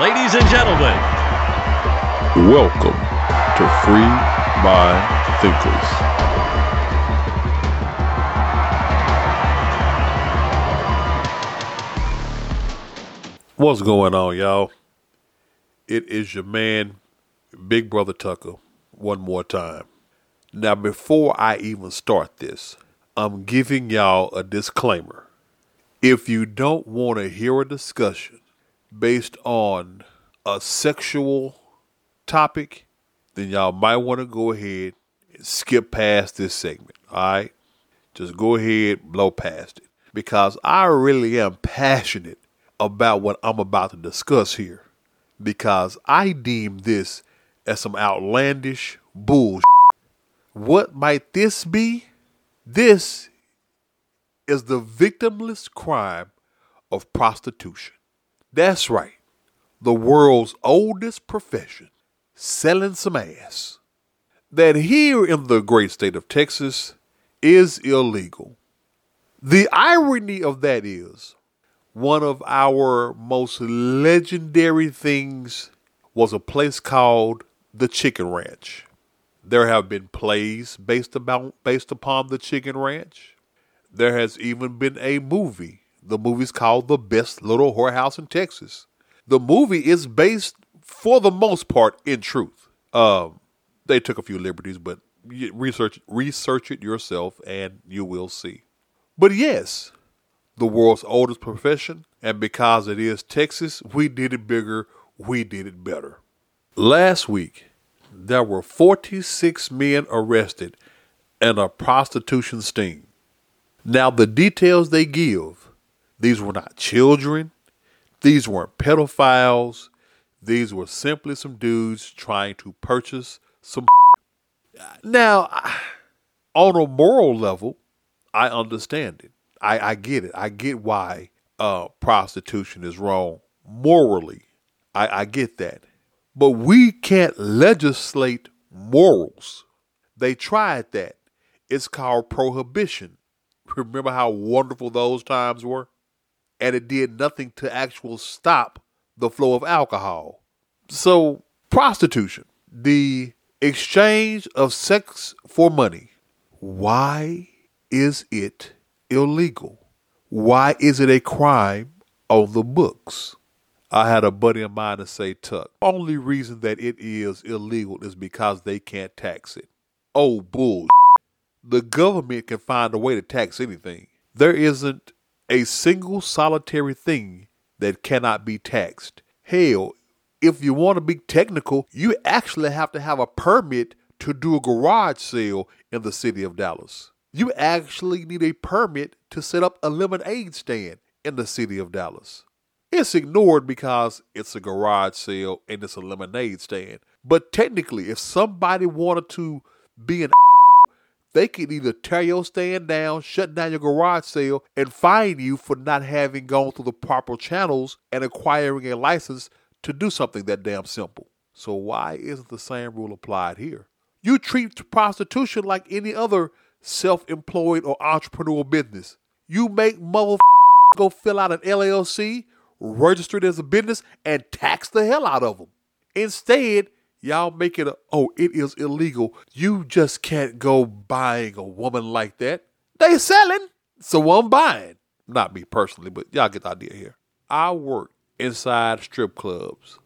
Ladies and gentlemen, welcome to Free Mind Thinkers. What's going on, y'all? It is your man, Big Brother Tucker, one more time. Now, before I even start this, I'm giving y'all a disclaimer. If you don't want to hear a discussion based on a sexual topic, then y'all might want to go ahead and skip past this segment. All right? Just go ahead, blow past it. Because I really am passionate about what I'm about to discuss here. Because I deem this as some outlandish bullshit. What might this be? This is the victimless crime of prostitution. That's right. The world's oldest profession, selling some ass, that here in the great state of Texas is illegal. The irony of that is one of our most legendary things was a place called the Chicken Ranch. There have been plays based upon the Chicken Ranch. There has even been a movie. The movie's called The Best Little Whorehouse in Texas. The movie is based, for the most part, in truth. They took a few liberties, but research it yourself and you will see. But yes, the world's oldest profession, and because it is Texas, we did it bigger, we did it better. Last week, there were 46 men arrested in a prostitution sting. Now, the details they give, these were not children. These weren't pedophiles. These were simply some dudes trying to purchase some. Now, on a moral level, I understand it. I get it. I get why prostitution is wrong morally. I get that. But we can't legislate morals. They tried that. It's called prohibition. Remember how wonderful those times were? And it did nothing to actually stop the flow of alcohol. So, prostitution, the exchange of sex for money. Why is it illegal? Why is it a crime on the books? I had a buddy of mine to say, Tuck, only reason that it is illegal is because they can't tax it. Oh, bull. The government can find a way to tax anything. There isn't a single solitary thing that cannot be taxed. Hell, if you want to be technical, you actually have to have a permit to do a garage sale in the city of Dallas. You actually need a permit to set up a lemonade stand in the city of Dallas. It's ignored because it's a garage sale and it's a lemonade stand. But technically, if somebody wanted to be an they could either tear your stand down, shut down your garage sale, and fine you for not having gone through the proper channels and acquiring a license to do something that damn simple. So why isn't the same rule applied here? You treat prostitution like any other self-employed or entrepreneurial business. You make motherfuckers go fill out an LLC, register it as a business, and tax the hell out of them. Instead, y'all make it it is illegal. You just can't go buying a woman like that. They selling, so I'm buying. Not me personally, but y'all get the idea here. I worked inside strip clubs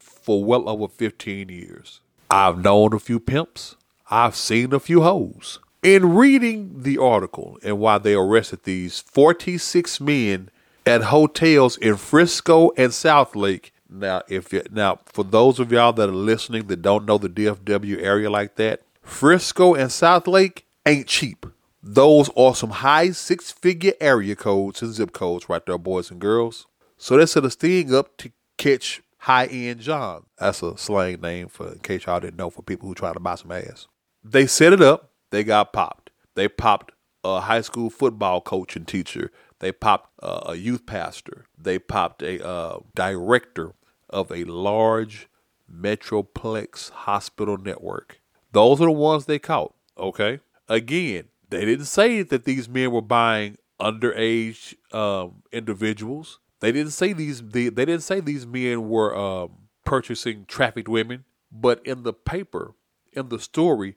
for well over 15 years. I've known a few pimps. I've seen a few hoes. In reading the article and why they arrested these 46 men at hotels in Frisco and Southlake, Now, for those of y'all that are listening that don't know the DFW area like that, Frisco and Southlake ain't cheap. Those are some high six-figure area codes and zip codes right there, boys and girls. So they set a sting up to catch high-end John. That's a slang name for, in case y'all didn't know, for people who try to buy some ass. They set it up. They got popped. They popped a high school football coach and teacher. They popped a youth pastor. They popped a director of a large metroplex hospital network. Those are the ones they caught, okay? Again, they didn't say that these men were buying underage individuals. They didn't say these men were purchasing trafficked women, but in the paper, in the story,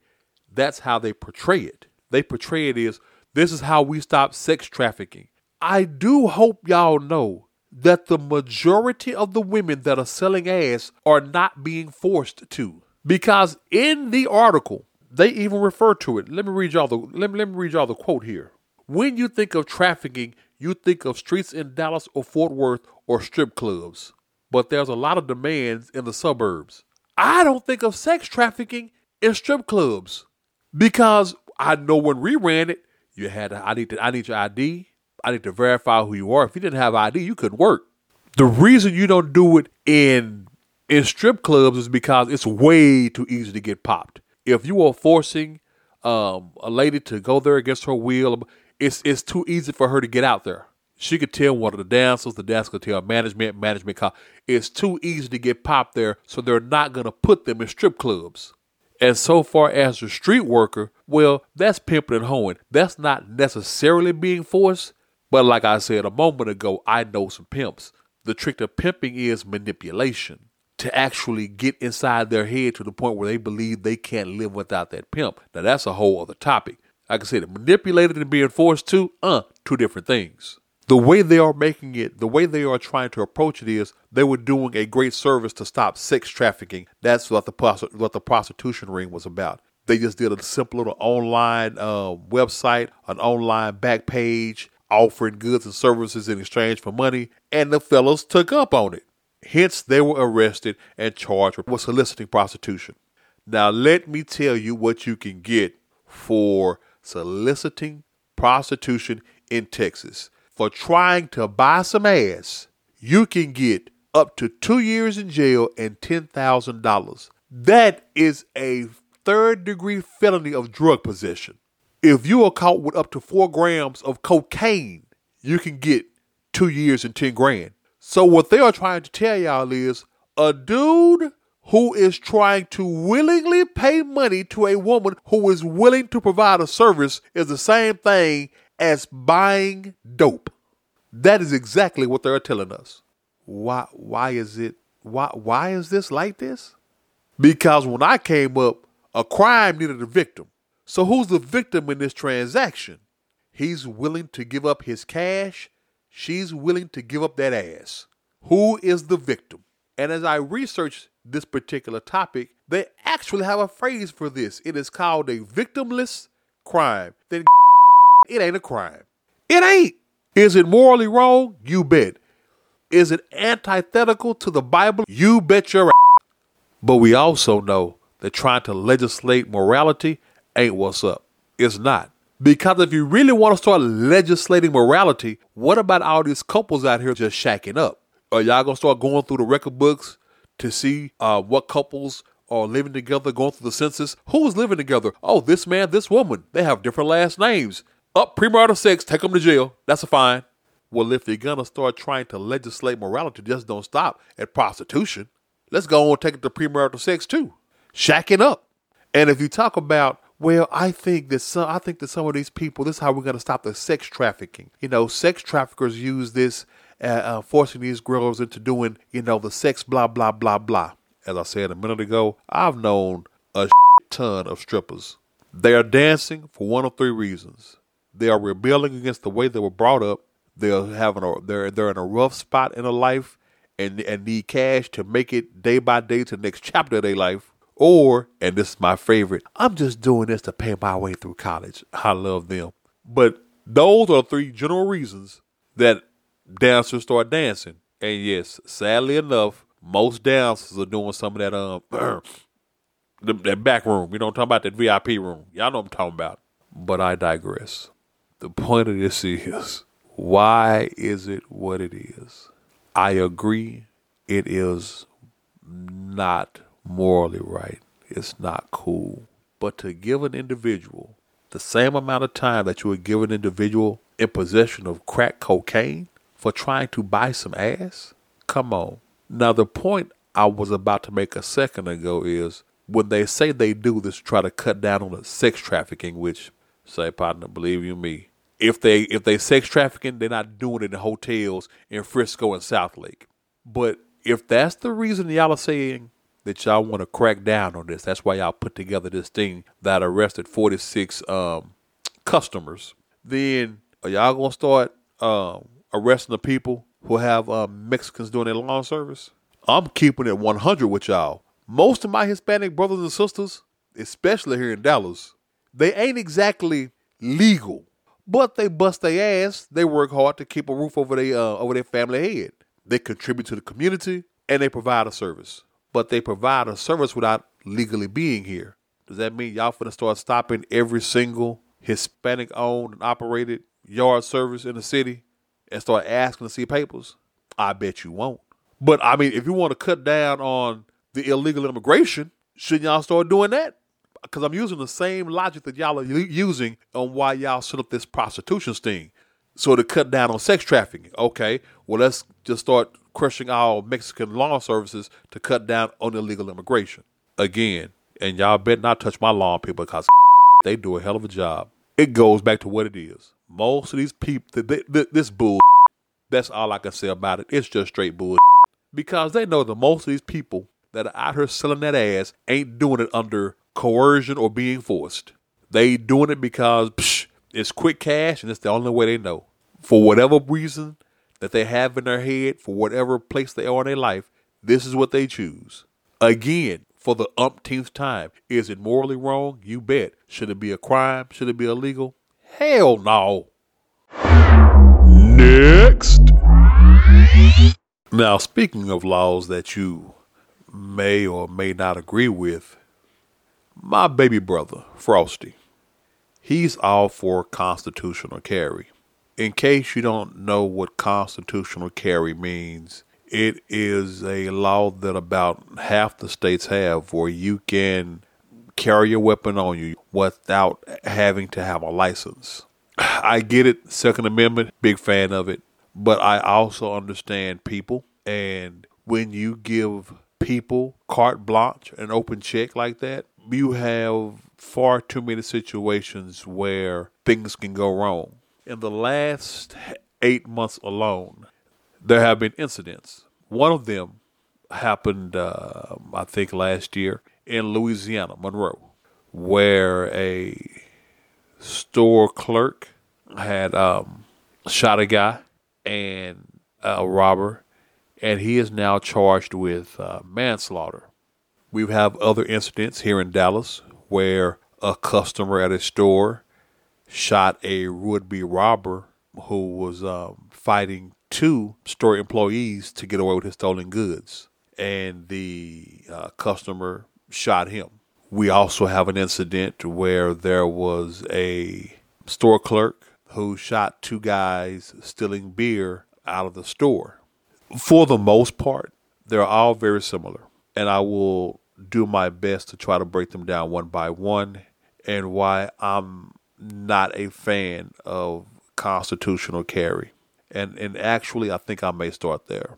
that's how they portray it. They portray it as, this is how we stop sex trafficking. I do hope y'all know that the majority of the women that are selling ass are not being forced to, because in the article, they even refer to it. Let me read y'all the quote here. When you think of trafficking, you think of streets in Dallas or Fort Worth or strip clubs, but there's a lot of demands in the suburbs. I don't think of sex trafficking in strip clubs, because I know when we ran it, you had I need your ID. I need to verify who you are. If you didn't have ID, you couldn't work. The reason you don't do it in strip clubs is because it's way too easy to get popped. If you are forcing a lady to go there against her will, it's too easy for her to get out there. She could tell one of the dancers, the dancer could tell management. It's too easy to get popped there, so they're not going to put them in strip clubs. And so far as the street worker, well, that's pimping and hoeing. That's not necessarily being forced. But like I said a moment ago, I know some pimps. The trick to pimping is manipulation, to actually get inside their head to the point where they believe they can't live without that pimp. Now, that's a whole other topic. Like I said, manipulated and being forced to, two different things. The way they are making it, the way they are trying to approach it is, they were doing a great service to stop sex trafficking. That's what the prostitution ring was about. They just did a simple little online website, an online back page, offering goods and services in exchange for money, and the fellas took up on it. Hence, they were arrested and charged with soliciting prostitution. Now, let me tell you what you can get for soliciting prostitution in Texas. For trying to buy some ass, you can get up to 2 years in jail and $10,000. That is a 3rd-degree felony of drug possession. If you are caught with up to 4 grams of cocaine, you can get 2 years and $10,000. So what they are trying to tell y'all is, a dude who is trying to willingly pay money to a woman who is willing to provide a service is the same thing as buying dope. That is exactly what they're telling us. Why is this like this? Because when I came up, a crime needed a victim. So who's the victim in this transaction? He's willing to give up his cash. She's willing to give up that ass. Who is the victim? And as I researched this particular topic, they actually have a phrase for this. It is called a victimless crime. Then it ain't a crime. It ain't. Is it morally wrong? You bet. Is it antithetical to the Bible? You bet your ass. But we also know that trying to legislate morality ain't what's up. It's not. Because if you really want to start legislating morality, what about all these couples out here just shacking up? Are y'all going to start going through the record books to see what couples are living together, going through the census? Who's living together? Oh, this man, this woman. They have different last names. Up, premarital sex, take them to jail. That's a fine. Well, if you're going to start trying to legislate morality, just don't stop at prostitution. Let's go on and take it to premarital sex too. Shacking up. And if you talk about, well, I think that some of these people, this is how we're going to stop the sex trafficking. You know, sex traffickers use this, forcing these girls into doing, you know, the sex blah, blah, blah, blah. As I said a minute ago, I've known a ton of strippers. They are dancing for one of three reasons. They are rebelling against the way they were brought up. They're in a rough spot in their life and need cash to make it day by day to the next chapter of their life. Or, and this is my favorite, I'm just doing this to pay my way through college. I love them. But those are 3 general reasons that dancers start dancing. And yes, sadly enough, most dancers are doing some of that that back room. You know, I'm talking about that VIP room. Y'all know what I'm talking about. But I digress. The point of this is, why is it what it is? I agree, it is not morally right. It's not cool. But to give an individual the same amount of time that you would give an individual in possession of crack cocaine for trying to buy some ass? Come on. Now, the point I was about to make a second ago is, when they say they do this to try to cut down on the sex trafficking, which, say partner, believe you me, If they sex trafficking, they're not doing it in hotels in Frisco and Southlake. But if that's the reason y'all are saying that y'all want to crack down on this, that's why y'all put together this thing that arrested 46 customers, then are y'all going to start arresting the people who have Mexicans doing their lawn service? I'm keeping it 100 with y'all. Most of my Hispanic brothers and sisters, especially here in Dallas, they ain't exactly legal, but they bust their ass. They work hard to keep a roof over their family head. They contribute to the community and they provide a service, but they provide a service without legally being here. Does that mean y'all finna start stopping every single Hispanic owned and operated yard service in the city and start asking to see papers? I bet you won't. But I mean, if you want to cut down on the illegal immigration, shouldn't y'all start doing that? Because I'm using the same logic that y'all are using on why y'all set up this prostitution sting. So to cut down on sex trafficking, okay, well, let's just start crushing all Mexican lawn services to cut down on illegal immigration. Again, and y'all better not touch my lawn people because they do a hell of a job. It goes back to what it is. Most of these people, this bull, that's all I can say about it. It's just straight bull. Because they know that most of these people that are out here selling that ass ain't doing it under coercion or being forced. They doing it because it's quick cash and it's the only way they know. For whatever reason that they have in their head, for whatever place they are in their life, this is what they choose. Again, for the umpteenth time, is it morally wrong? You bet. Should it be a crime? Should it be illegal? Hell no. Next. Now, speaking of laws that you may or may not agree with, my baby brother, Frosty, he's all for constitutional carry. In case you don't know what constitutional carry means, it is a law that about half the states have where you can carry a weapon on you without having to have a license. I get it, 2nd Amendment, big fan of it, but I also understand people. And when you give people carte blanche, an open check like that, you have far too many situations where things can go wrong. In the last 8 months alone, there have been incidents. One of them happened, I think, last year in Louisiana, Monroe, where a store clerk had shot a guy and a robber, and he is now charged with manslaughter. We have other incidents here in Dallas where a customer at a store shot a would-be robber who was fighting two store employees to get away with his stolen goods, and the customer shot him. We also have an incident where there was a store clerk who shot two guys stealing beer out of the store. For the most part, they're all very similar, and I will do my best to try to break them down one by one and why I'm not a fan of constitutional carry. And actually, I think I may start there.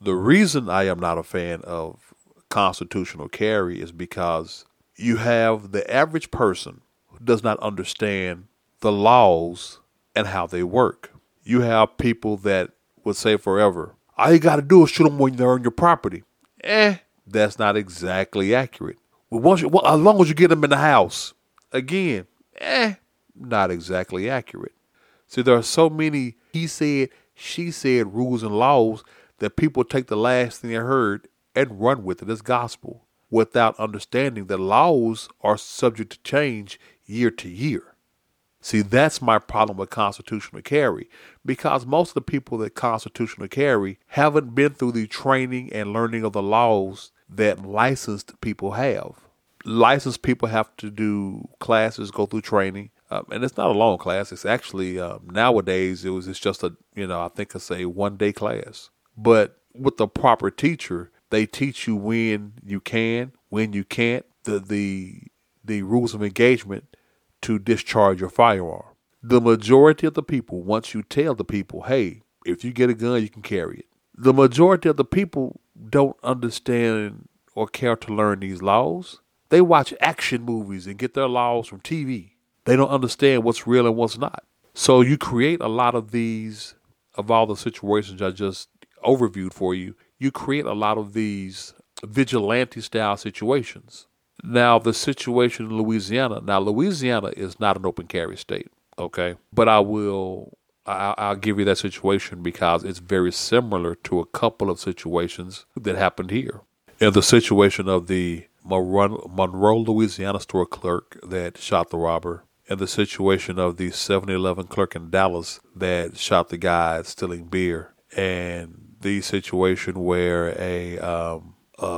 The reason I am not a fan of constitutional carry is because you have the average person who does not understand the laws and how they work. You have people that would say forever, all you got to do is shoot them when they're on your property. That's not exactly accurate. As long as you get them in the house. Again, not exactly accurate. See, there are so many he said, she said rules and laws that people take the last thing they heard and run with it as gospel without understanding that laws are subject to change year to year. See, that's my problem with constitutional carry, because most of the people that constitutional carry haven't been through the training and learning of the laws that licensed people have. Licensed people have to do classes, go through training, and it's not a long class. It's actually nowadays it's just a I think it's a 1-day class. But with the proper teacher, they teach you when you can, when you can't, the rules of engagement to discharge your firearm. The majority of the people, once you tell the people, hey, if you get a gun, you can carry it, the majority of the people don't understand or care to learn these laws. They watch action movies and get their laws from TV. They don't understand what's real and what's not. So you create a lot of these, of all the situations I just overviewed for you, you create a lot of these vigilante-style situations. Now, the situation in Louisiana, now Louisiana is not an open carry state, okay? But I'll give you that situation because it's very similar to a couple of situations that happened here. And the situation of the Monroe, Louisiana store clerk that shot the robber, and the situation of the 7-Eleven clerk in Dallas that shot the guy stealing beer, and the situation where a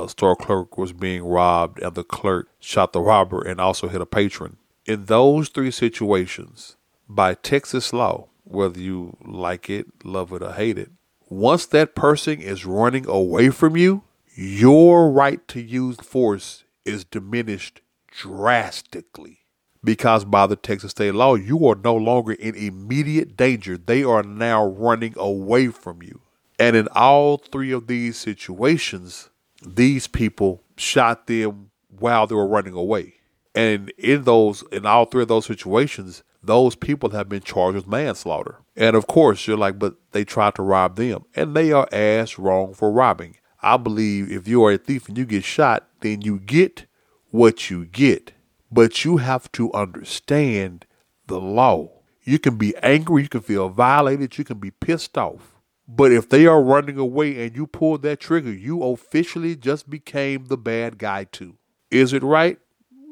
store clerk was being robbed and the clerk shot the robber and also hit a patron. In those three situations, by Texas law, whether you like it, love it, or hate it, once that person is running away from you, your right to use force is diminished drastically. Because by the Texas state law, you are no longer in immediate danger. They are now running away from you. And in all three of these situations, these people shot them while they were running away. And in all three of those situations, those people have been charged with manslaughter. And of course, you're like, but they tried to rob them. And they are ass wrong for robbing. I believe if you are a thief and you get shot, then you get what you get. But you have to understand the law. You can be angry. You can feel violated. You can be pissed off. But if they are running away and you pulled that trigger, you officially just became the bad guy too. Is it right?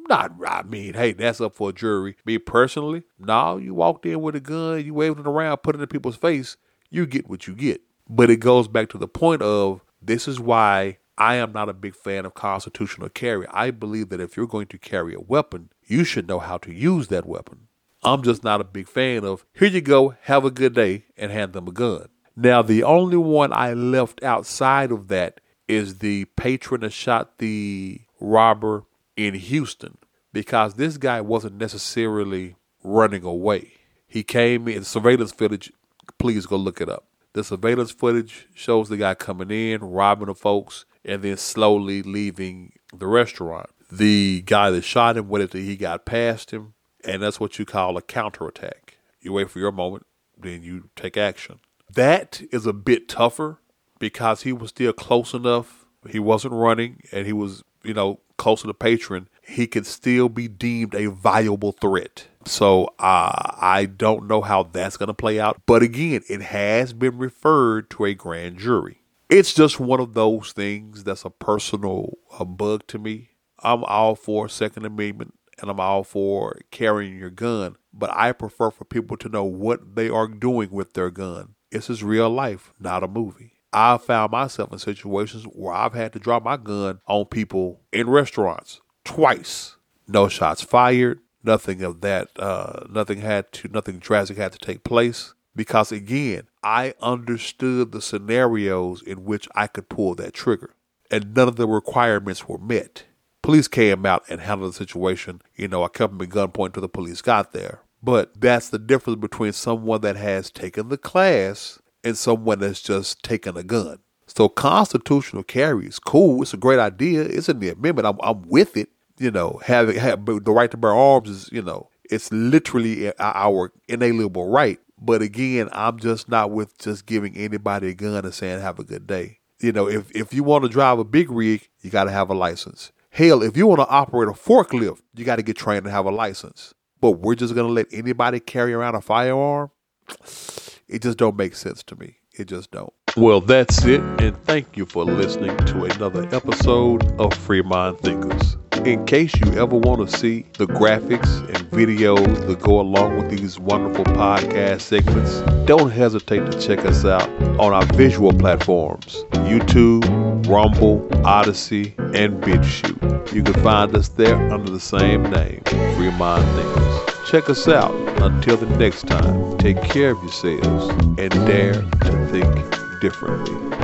Not right. I mean, hey, that's up for a jury. Me personally, no, you walked in with a gun, you waved it around, put it in people's face, you get what you get. But it goes back to the point of this is why I am not a big fan of constitutional carry. I believe that if you're going to carry a weapon, you should know how to use that weapon. I'm just not a big fan of, here you go, have a good day, and hand them a gun. Now, the only one I left outside of that is the patron that shot the robber in Houston, because this guy wasn't necessarily running away. He came in surveillance footage. Please go look it up. The surveillance footage shows the guy coming in, robbing the folks, and then slowly leaving the restaurant. The guy that shot him waited till he got past him, and that's what you call a counterattack. You wait for your moment, then you take action. That is a bit tougher because he was still close enough. He wasn't running, and he was, close to the patron. He could still be deemed a viable threat. So I don't know how that's going to play out. But again, it has been referred to a grand jury. It's just one of those things that's a personal bug to me. I'm all for 2nd Amendment and I'm all for carrying your gun. But I prefer for people to know what they are doing with their gun. This is real life, not a movie. I found myself in situations where I've had to drop my gun on people in restaurants twice. No shots fired. Nothing of that. Nothing drastic had to take place because, again, I understood the scenarios in which I could pull that trigger and none of the requirements were met. Police came out and handled the situation. I kept my gunpoint till the police got there. But that's the difference between someone that has taken the class and someone that's just taking a gun. So constitutional carry is cool. It's a great idea. It's in the amendment. I'm with it. Having the right to bear arms is, it's literally our inalienable right. But again, I'm just not with just giving anybody a gun and saying, have a good day. If you want to drive a big rig, you got to have a license. Hell, if you want to operate a forklift, you got to get trained to have a license. But we're just going to let anybody carry around a firearm? It just don't make sense to me. It just don't. Well, that's it. And thank you for listening to another episode of Free Mind Thinkers. In case you ever want to see the graphics and videos that go along with these wonderful podcast segments, don't hesitate to check us out on our visual platforms, YouTube, Rumble, Odyssey, and Bitchute. You can find us there under the same name, Free Mind Thinkers. Check us out. Until the next time, take care of yourselves and dare to think differently.